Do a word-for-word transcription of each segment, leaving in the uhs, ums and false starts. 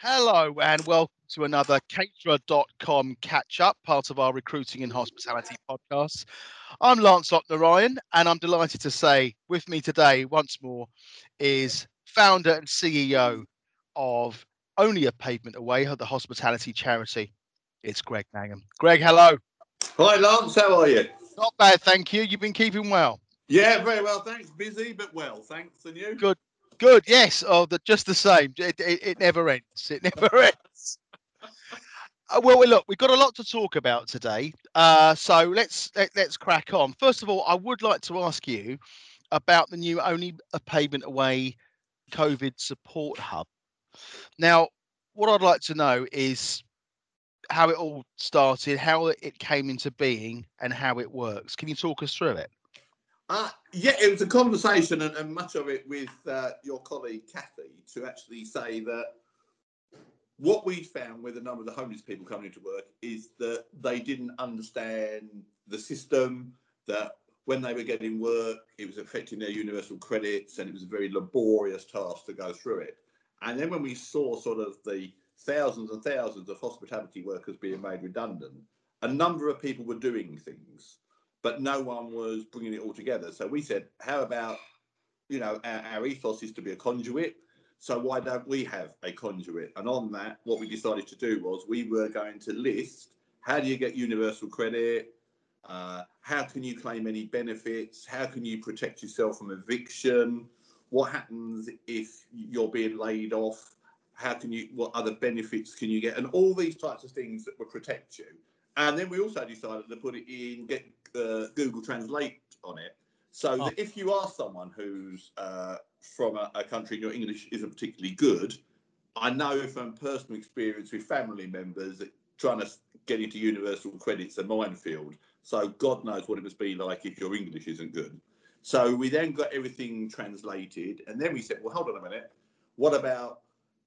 Hello and welcome to another Caterer dot com catch-up, part of our Recruiting in Hospitality podcast. I'm Lance Lochner-Ryan, and I'm delighted to say with me today once more is founder and C E O of Only a Pavement Away, the hospitality charity. It's Greg Nangham. Greg, hello. Hi Lance, how are you? Not bad, thank you. You've been keeping well? Yeah, very well, thanks. Busy, but well, thanks. And you? Good. Good, yes, oh, the, just the same. It, it, it never ends. It never ends. uh, well, look, we've got a lot to talk about today, uh, so let's let, let's crack on. First of all, I would like to ask you about the new Only a Pavement Away COVID support hub. Now, what I'd like to know is how it all started, how it came into being, and how it works. Can you talk us through it? Uh, yeah, it was a conversation and, and much of it with uh, your colleague, Kathy, to actually say that what we found with a number of the homeless people coming into work is that they didn't understand the system, that when they were getting work, it was affecting their universal credits and it was a very laborious task to go through it. And then when we saw sort of the thousands and thousands of hospitality workers being made redundant, a number of people were doing things, but no one was bringing it all together. So we said, how about, you know, our, our ethos is to be a conduit. So why don't we have a conduit? And on that, what we decided to do was we were going to list, how do you get universal credit? Uh, how can you claim any benefits? How can you protect yourself from eviction? What happens if you're being laid off? How can you, what other benefits can you get? And all these types of things that would protect you. And then we also decided to put it in, get Uh, Google Translate on it, so oh. that if you are someone who's uh, from a, a country and your English isn't particularly good, I know from personal experience with family members that trying to get into universal credit's a minefield. So God knows what it must be like if your English isn't good. So we then got everything translated, and then we said, well, hold on a minute. What about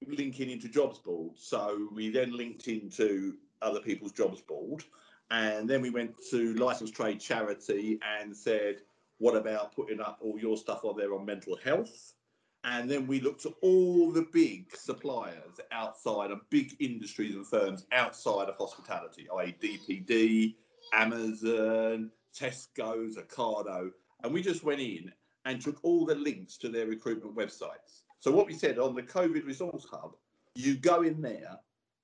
linking into jobs board? So we then linked into other people's jobs board. And then we went to Licensed Trade Charity and said, what about putting up all your stuff on there on mental health? And then we looked at all the big suppliers outside of big industries and firms outside of hospitality, that is. D P D, Amazon, Tesco, Zaccardo. And we just went in and took all the links to their recruitment websites. So what we said on the COVID Resource Hub, you go in there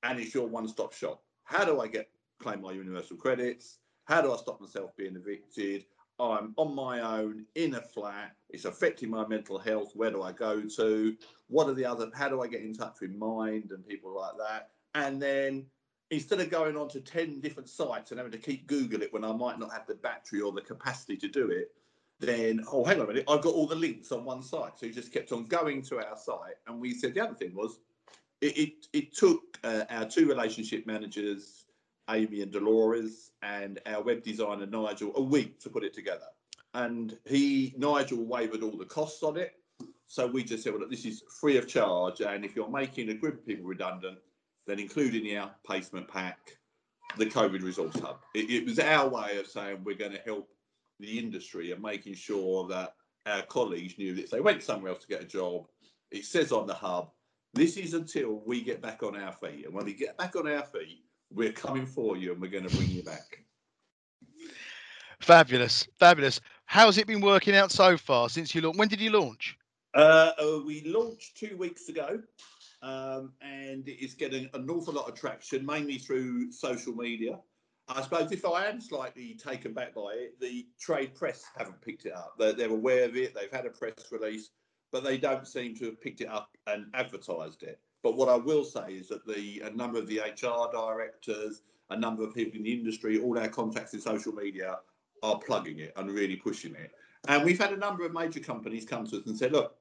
and it's your one-stop shop. How do I get claim my universal credits? How do I stop myself being evicted? I'm on my own in a flat. It's affecting my mental health. Where do I go to? What are the other, how do I get in touch with Mind and people like that? And then instead of going on to ten different sites and having to keep Google it when I might not have the battery or the capacity to do it, then, oh, hang on a minute, I've got all the links on one site. So you just kept on going to our site. And we said the other thing was it, it, it took uh, our two relationship managers, Amy and Dolores, and our web designer, Nigel, a week to put it together. And he, Nigel waived all the costs on it. So we just said, well, look, this is free of charge. And if you're making a group of people redundant, then include in your placement pack the COVID Resource Hub. It, it was our way of saying we're going to help the industry and making sure that our colleagues knew that if they went somewhere else to get a job, it says on the hub, this is until we get back on our feet. And when we get back on our feet, we're coming for you and we're going to bring you back. Fabulous. Fabulous. How's it been working out so far since you launched? When did you launch? Uh, uh, we launched two weeks ago um, and it's getting an awful lot of traction, mainly through social media. I suppose if I am slightly taken back by it, the trade press haven't picked it up. They're, they're aware of it. They've had a press release, but they don't seem to have picked it up and advertised it. But what I will say is that the a number of the H R directors, a number of people in the industry, all our contacts in social media are plugging it and really pushing it. And we've had a number of major companies come to us and say, look,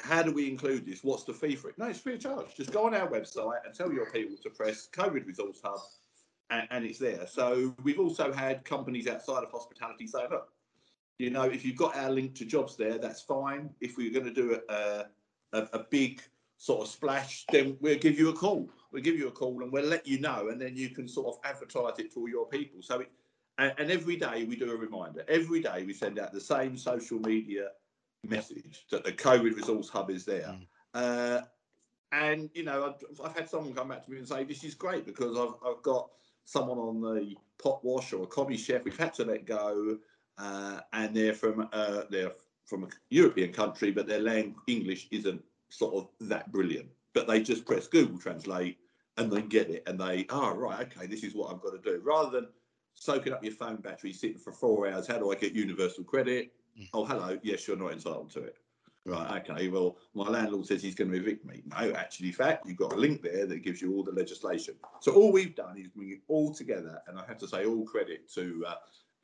how do we include this? What's the fee for it? No, it's free of charge. Just go on our website and tell your people to press COVID Resource Hub and, and it's there. So we've also had companies outside of hospitality say, look, you know, if you've got our link to jobs there, that's fine. If we're going to do a, a, a big sort of splash, then we'll give you a call. We'll give you a call and we'll let you know, and then you can sort of advertise it to all your people. So, it, and, and every day we do a reminder. Every day we send out the same social media message that the COVID Resource Hub is there. Mm. Uh, And, you know, I've, I've had someone come back to me and say, this is great, because I've, I've got someone on the pot wash or a commie chef we've had to let go, uh, and they're from uh, they're from a European country, but their language, English, isn't sort of that brilliant. But they just press Google Translate and they get it, and they, oh, right, okay, this is what I've got to do. Rather than soaking up your phone battery, sitting for four hours, how do I get universal credit? Mm. Oh, hello, yes, you're not entitled to it. Right, okay, well, my landlord says he's going to evict me. No, actually, in fact, you've got a link there that gives you all the legislation. So all we've done is bring it all together, and I have to say all credit to uh,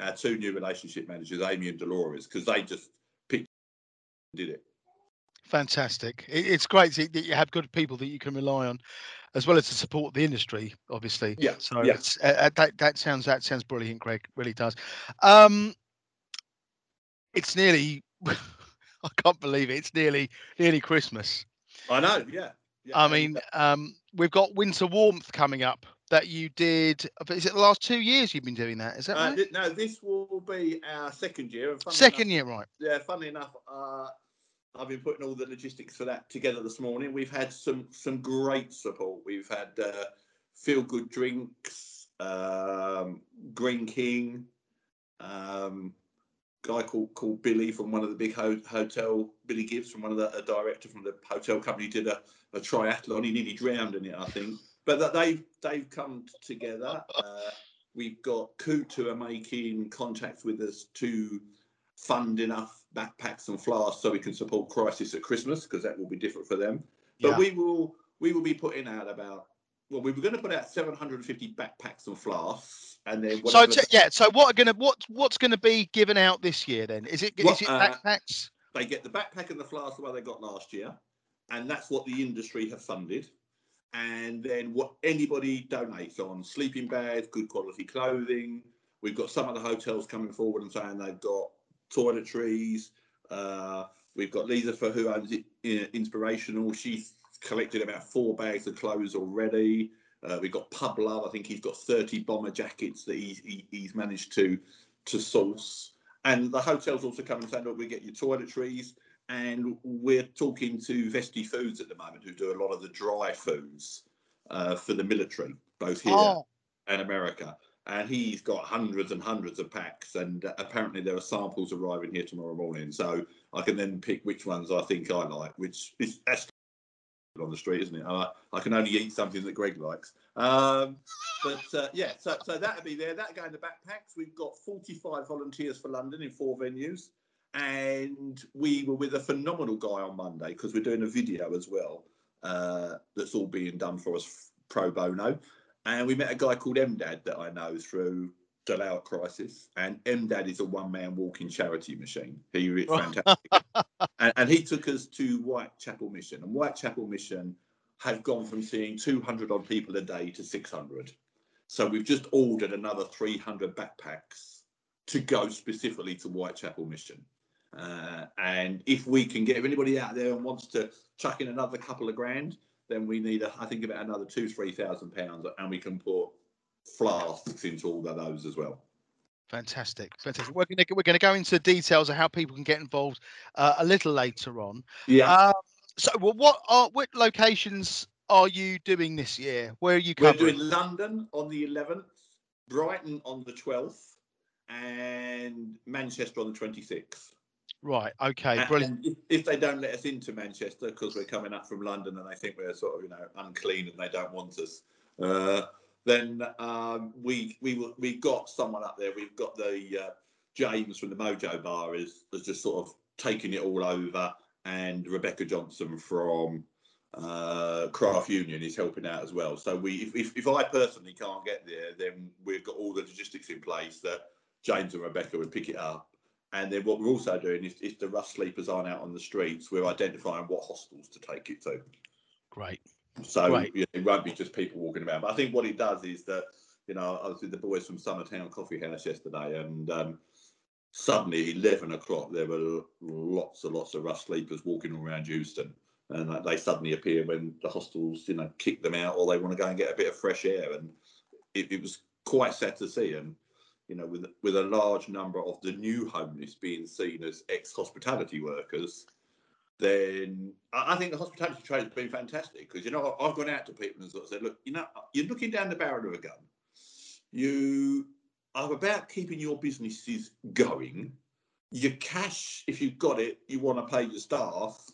our two new relationship managers, Amy and Dolores, because they just picked and did it. Fantastic. It's great that you have good people that you can rely on, as well as to support the industry, obviously. Yeah, so yeah. It's, uh, that, that, sounds, that sounds brilliant, Greg, it really does. Um, it's nearly... I can't believe it. It's nearly nearly Christmas. I know, yeah. yeah. I mean, um, we've got Winter Warmth coming up that you did. Is it the last two years you've been doing that? Is that uh, right? Th- no, this will be our second year. And second enough, year, right. Yeah, funnily enough, uh, I've been putting all the logistics for that together this morning. We've had some, some great support. We've had uh, Feel Good Drinks, um, Green King, um guy called called Billy from one of the big ho- hotel, Billy Gibbs from one of the a director from the hotel company, did a, a triathlon. He nearly drowned in it, I think. But that they've they've come together. Uh, we've got Coote, who are making contacts with us to fund enough backpacks and flasks so we can support Crisis at Christmas, because that will be different for them. But yeah. we will we will be putting out about. Well, we were going to put out seven hundred fifty backpacks and flasks, and then so t- yeah. So what are going to what what's going to be given out this year then? Is it what, is it backpacks? Uh, they get the backpack and the flask the way they got last year, and that's what the industry have funded. And then what anybody donates on sleeping bags, good quality clothing. We've got some of the hotels coming forward and saying they've got toiletries. Uh, we've got Lisa, for who owns it, uh, Inspirational. She's collected about four bags of clothes already. Uh, we've got Pub Love. I think he's got thirty bomber jackets that he's, he, he's managed to to source. And the hotels also come and say, look, we get your toiletries. And we're talking to Vesti Foods at the moment, who do a lot of the dry foods uh, for the military, both here oh. and America. And he's got hundreds and hundreds of packs. And uh, apparently there are samples arriving here tomorrow morning. So I can then pick which ones I think I like, which is that's on the street, isn't it? I, I can only eat something that Greg likes. Um, but uh, yeah, so, so that'll be there. That'll go in the backpacks. We've got forty-five volunteers for London in four venues. And we were with a phenomenal guy on Monday, because we're doing a video as well. Uh, that's all being done for us pro bono. And we met a guy called M D A D that I know through the Lauer Crisis. And M D A D is a one-man walking charity machine. He is fantastic. And, and he took us to Whitechapel Mission. And Whitechapel Mission have gone from seeing two hundred odd people a day to six hundred. So we've just ordered another three hundred backpacks to go specifically to Whitechapel Mission. Uh, and if we can get anybody out there and wants to chuck in another couple of grand, then we need, a, I think, about another two, three thousand pounds. And we can put flasks into all of those as well. Fantastic, fantastic. We're going to we're going to go into details of how people can get involved uh, a little later on. Yeah. Um, so, well, what are what locations are you doing this year? Where are you covering? We're doing London on the eleventh, Brighton on the twelfth, and Manchester on the twenty-sixth. Right. Okay. And brilliant. If, if they don't let us into Manchester because we're coming up from London and they think we're sort of you know unclean and they don't want us. Uh, Then um, we we we got someone up there. We've got the uh, James from the Mojo Bar is, is just sort of taking it all over, and Rebecca Johnson from uh, Craft Union is helping out as well. So we if, if if I personally can't get there, then we've got all the logistics in place that James and Rebecca would pick it up. And then what we're also doing is if the rough sleepers aren't out on the streets, we're identifying what hostels to take it to. Great. So right. you know, it won't be just people walking about. But I think what it does is that, you know, I was with the boys from Summertown Coffee House yesterday, and um, suddenly eleven o'clock there were lots and lots of rough sleepers walking all around Houston. And uh, they suddenly appear when the hostels, you know, kick them out, or they want to go and get a bit of fresh air. And it, it was quite sad to see. And, you know, with, with a large number of the new homeless being seen as ex-hospitality workers, then I think the hospitality trade has been fantastic, because, you know, I've gone out to people and sort of said, look, you know, you're looking down the barrel of a gun. You are about keeping your businesses going. Your cash, if you've got it, you want to pay your staff,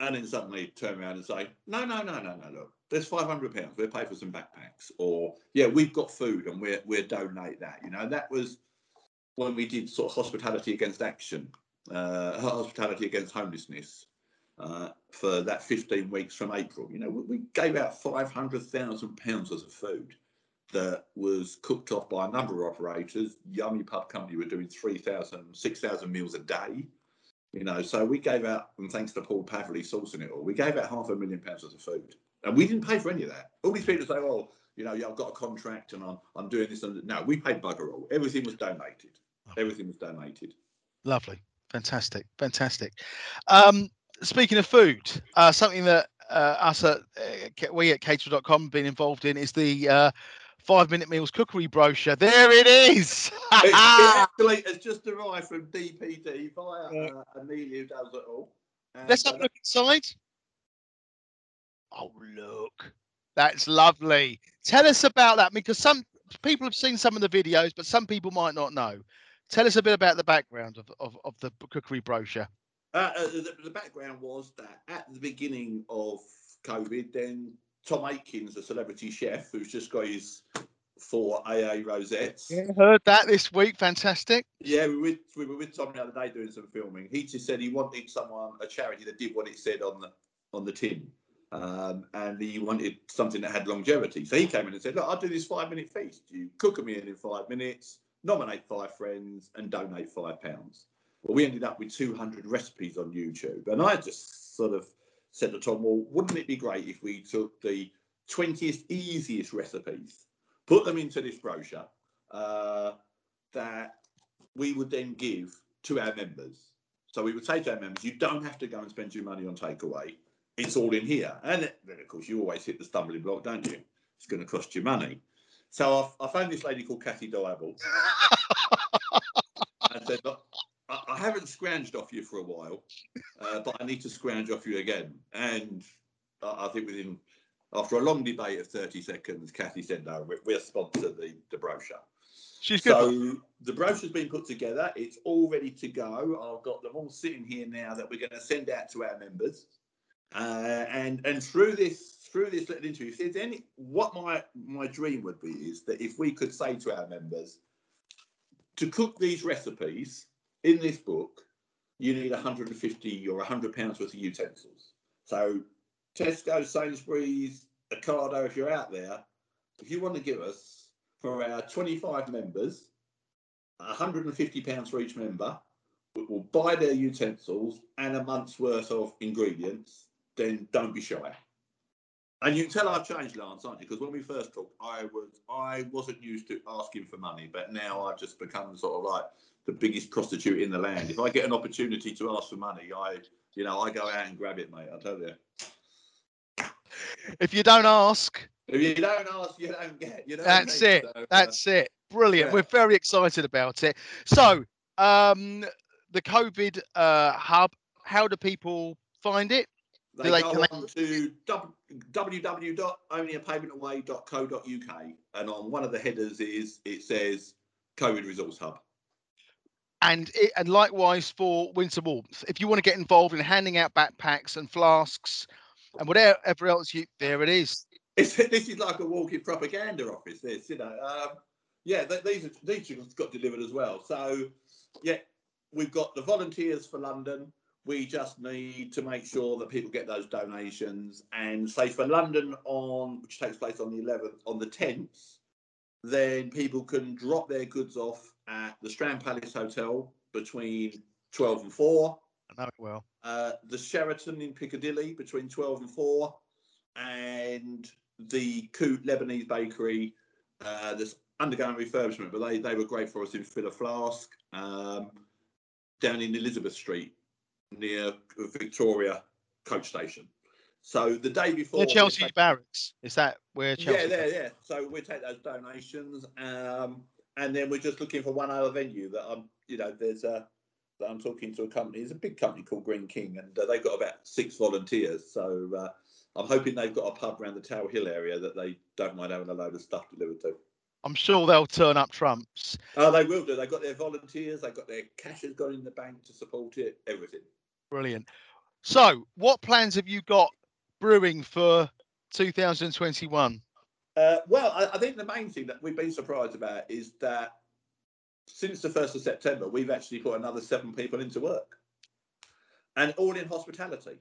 and then suddenly turn around and say, no, no, no, no, no, look, there's five hundred pounds. We'll pay for some backpacks, or, yeah, we've got food and we're, we'll donate that. You know, that was when we did sort of hospitality against action, uh, hospitality against homelessness uh, for that fifteen weeks from April. You know, we gave out five hundred thousand pounds worth of food that was cooked off by a number of operators. Yummy Pub Company were doing three thousand, six thousand meals a day. You know, so we gave out, and thanks to Paul Paverley sourcing it all, we gave out half a million pounds worth of food. And we didn't pay for any of that. All these people say, oh, you know, yeah, I've got a contract and I'm, I'm doing this. And no, we paid bugger all. Everything was donated. Lovely. Everything was donated. Lovely. Fantastic. Fantastic. Um, speaking of food, uh, something that uh, us at, uh, we at Caterer dot com have been involved in is the uh, five-minute meals cookery brochure. There it is. it, it actually has just arrived from D P D via uh, Amelia, who does it all. And let's have a look inside. Oh, look. That's lovely. Tell us about that, because some people have seen some of the videos, but some people might not know. Tell us a bit about the background of, of, of the cookery brochure. Uh, uh, the, the background was that at the beginning of COVID, then Tom Aikens, a celebrity chef who's just got his four A A rosettes. Yeah, heard that this week. Fantastic. Yeah, we were, with, we were with Tom the other day doing some filming. He just said he wanted someone, a charity that did what it said on the on the tin. Um, and he wanted something that had longevity. So he came in and said, look, I'll do this five-minute feast. You cook a meal in five minutes, nominate five friends, and donate five pounds. Well, we ended up with two hundred recipes on YouTube. And I just sort of said to Tom, well, wouldn't it be great if we took the twentieth easiest recipes, put them into this brochure, uh, that we would then give to our members. So we would say to our members, you don't have to go and spend your money on takeaway. It's all in here. And then, of course, you always hit the stumbling block, don't you? It's going to cost you money. So I, I found this lady called Kathy Diable. And said, look, I, I haven't scrounged off you for a while, uh, but I need to scrounge off you again. And I, I think within, after a long debate of thirty seconds, Kathy said, no, we, we'll sponsor the, the brochure. She's so good. The brochure's been put together. It's all ready to go. I've got them all sitting here now that we're going to send out to our members. Uh, and and through this through this little interview, if there's any, what my my dream would be is that if we could say to our members, to cook these recipes in this book, you need one hundred fifty or one hundred pounds worth of utensils. So Tesco, Sainsbury's, Zaccardo, if you're out there, if you want to give us, for our twenty-five members, one hundred fifty pounds for each member, we'll buy their utensils and a month's worth of ingredients, then don't be shy. And you can tell I've changed, Lance, aren't you? Because when we first talked, I was I wasn't used to asking for money, but now I've just become sort of like the biggest prostitute in the land. If I get an opportunity to ask for money, I you know I go out and grab it, mate. I tell you. If you don't ask, if you don't ask, you don't get. You know that's it. So, that's uh, it. Brilliant. Yeah. We're very excited about it. So um, the COVID uh, hub. How do people find it? Do they, they go connect? On to w w w dot only a pavement away dot co dot u k, and on one of the headers is it says COVID Resource Hub. And it, and likewise for Winter Warmth, if you want to get involved in handing out backpacks and flasks and whatever else, you there it is. It's, this is like a walking propaganda office. This, you know, um, yeah, th- these are, these have got delivered as well. So yeah. We've got the volunteers for London. We just need to make sure that people get those donations. And say for London, on which takes place on the eleventh, on the tenth, then people can drop their goods off at the Strand Palace Hotel between twelve and four. I know it well. Uh, the Sheraton in Piccadilly between twelve and four. And the Coote Lebanese Bakery uh, that's undergoing refurbishment, but they, they were great for us in Fill a Flask. Um, down in Elizabeth Street near Victoria coach station. So the day before... The Chelsea take, Barracks, is that where Chelsea... Yeah, there, yeah. So we take those donations, um, and then we're just looking for one other venue that, um, you know, there's a that I'm talking to a company. It's a big company called Green King, and uh, they've got about six volunteers. So uh, I'm hoping they've got a pub around the Tower Hill area that they don't mind having a load of stuff delivered to. I'm sure they'll turn up trumps. Oh, they will do. They've got their volunteers. They've got their cashers gone in the bank to support it. Everything. Brilliant. So what plans have you got brewing for two thousand twenty-one? Uh, well, I, I think the main thing that we've been surprised about is that since the first of September, we've actually put another seven people into work, and all in hospitality.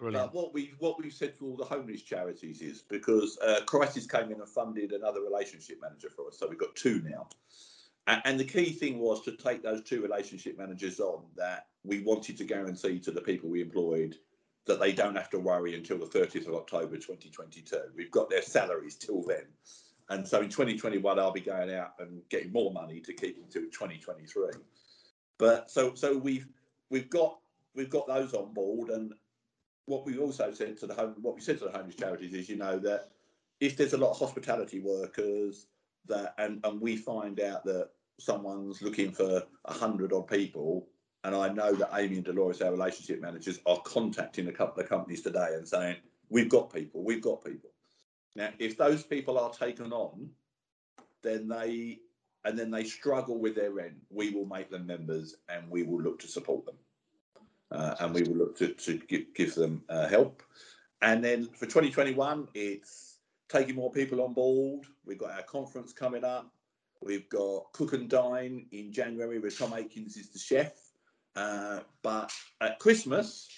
Brilliant. Uh, what we what we've said for all the homeless charities is, because uh, Crisis came in and funded another relationship manager for us, so we've got two now. And, and the key thing was to take those two relationship managers on, that we wanted to guarantee to the people we employed that they don't have to worry until the thirtieth of October twenty twenty-two. We've got their salaries till then. And so in twenty twenty-one, I'll be going out and getting more money to keep them to twenty twenty-three. But so so we've we've got we've got those on board. And what we also said to the home what we said to the homeless charities is, you know, that if there's a lot of hospitality workers that and, and we find out that someone's looking for a hundred odd people, and I know that Amy and Dolores, our relationship managers, are contacting a couple of companies today and saying, we've got people, we've got people. Now, if those people are taken on, then they and then they struggle with their rent, we will make them members and we will look to support them. Uh, and we will look to, to give, give them uh, help. And then for twenty twenty-one, it's taking more people on board. We've got our conference coming up. We've got Cook and Dine in January where Tom Aikens is the chef. Uh, but at Christmas,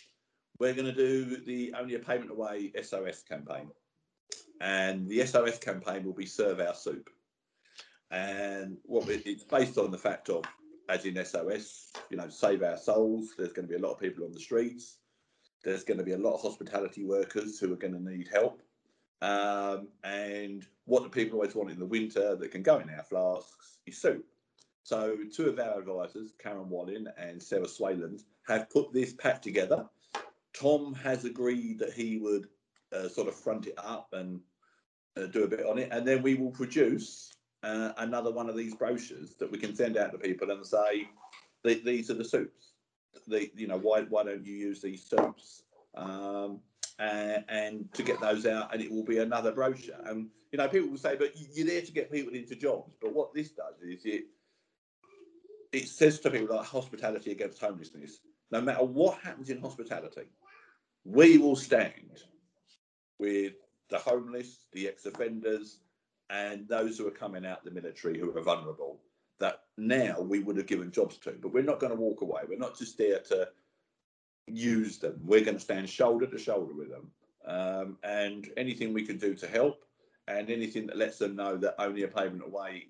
we're going to do the Only a Pavement Away S O S campaign. And the S O S campaign will be Serve Our Soup. And what we, it's based on the fact of, as in S O S, you know, save our souls. There's going to be a lot of people on the streets. There's going to be a lot of hospitality workers who are going to need help. Um, and what the people always want in the winter that can go in our flasks is soup. So two of our advisors, Karen Wallin and Sarah Swayland, have put this pack together. Tom has agreed that he would uh, sort of front it up and uh, do a bit on it. And then we will produce uh, another one of these brochures that we can send out to people and say, these are the soups. They, you know, why, why don't you use these soups? Um, and, and to get those out, and it will be another brochure. And, you know, people will say, but you're there to get people into jobs. But what this does is it, It says to people like hospitality against homelessness, no matter what happens in hospitality, we will stand with the homeless, the ex-offenders, and those who are coming out of the military who are vulnerable, that now we would have given jobs to. But we're not going to walk away. We're not just there to use them. We're going to stand shoulder to shoulder with them. Um, and anything we can do to help, and anything that lets them know that Only a Pavement Away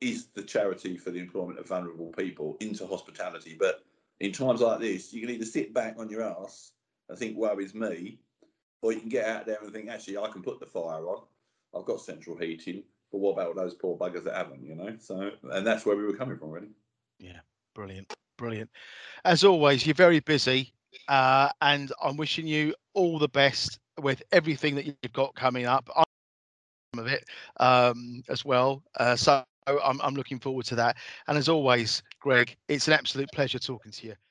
is the charity for the employment of vulnerable people into hospitality. But in times like this, you can either sit back on your ass and think, woe is me, or you can get out there and think, actually, I can put the fire on. I've got central heating, but what about those poor buggers that haven't, you know? So, and that's where we were coming from, really. Yeah, brilliant, brilliant. As always, you're very busy, uh, and I'm wishing you all the best with everything that you've got coming up. I'm of it um, as well. Uh, so. I'm, I'm looking forward to that. And as always, Greg, it's an absolute pleasure talking to you.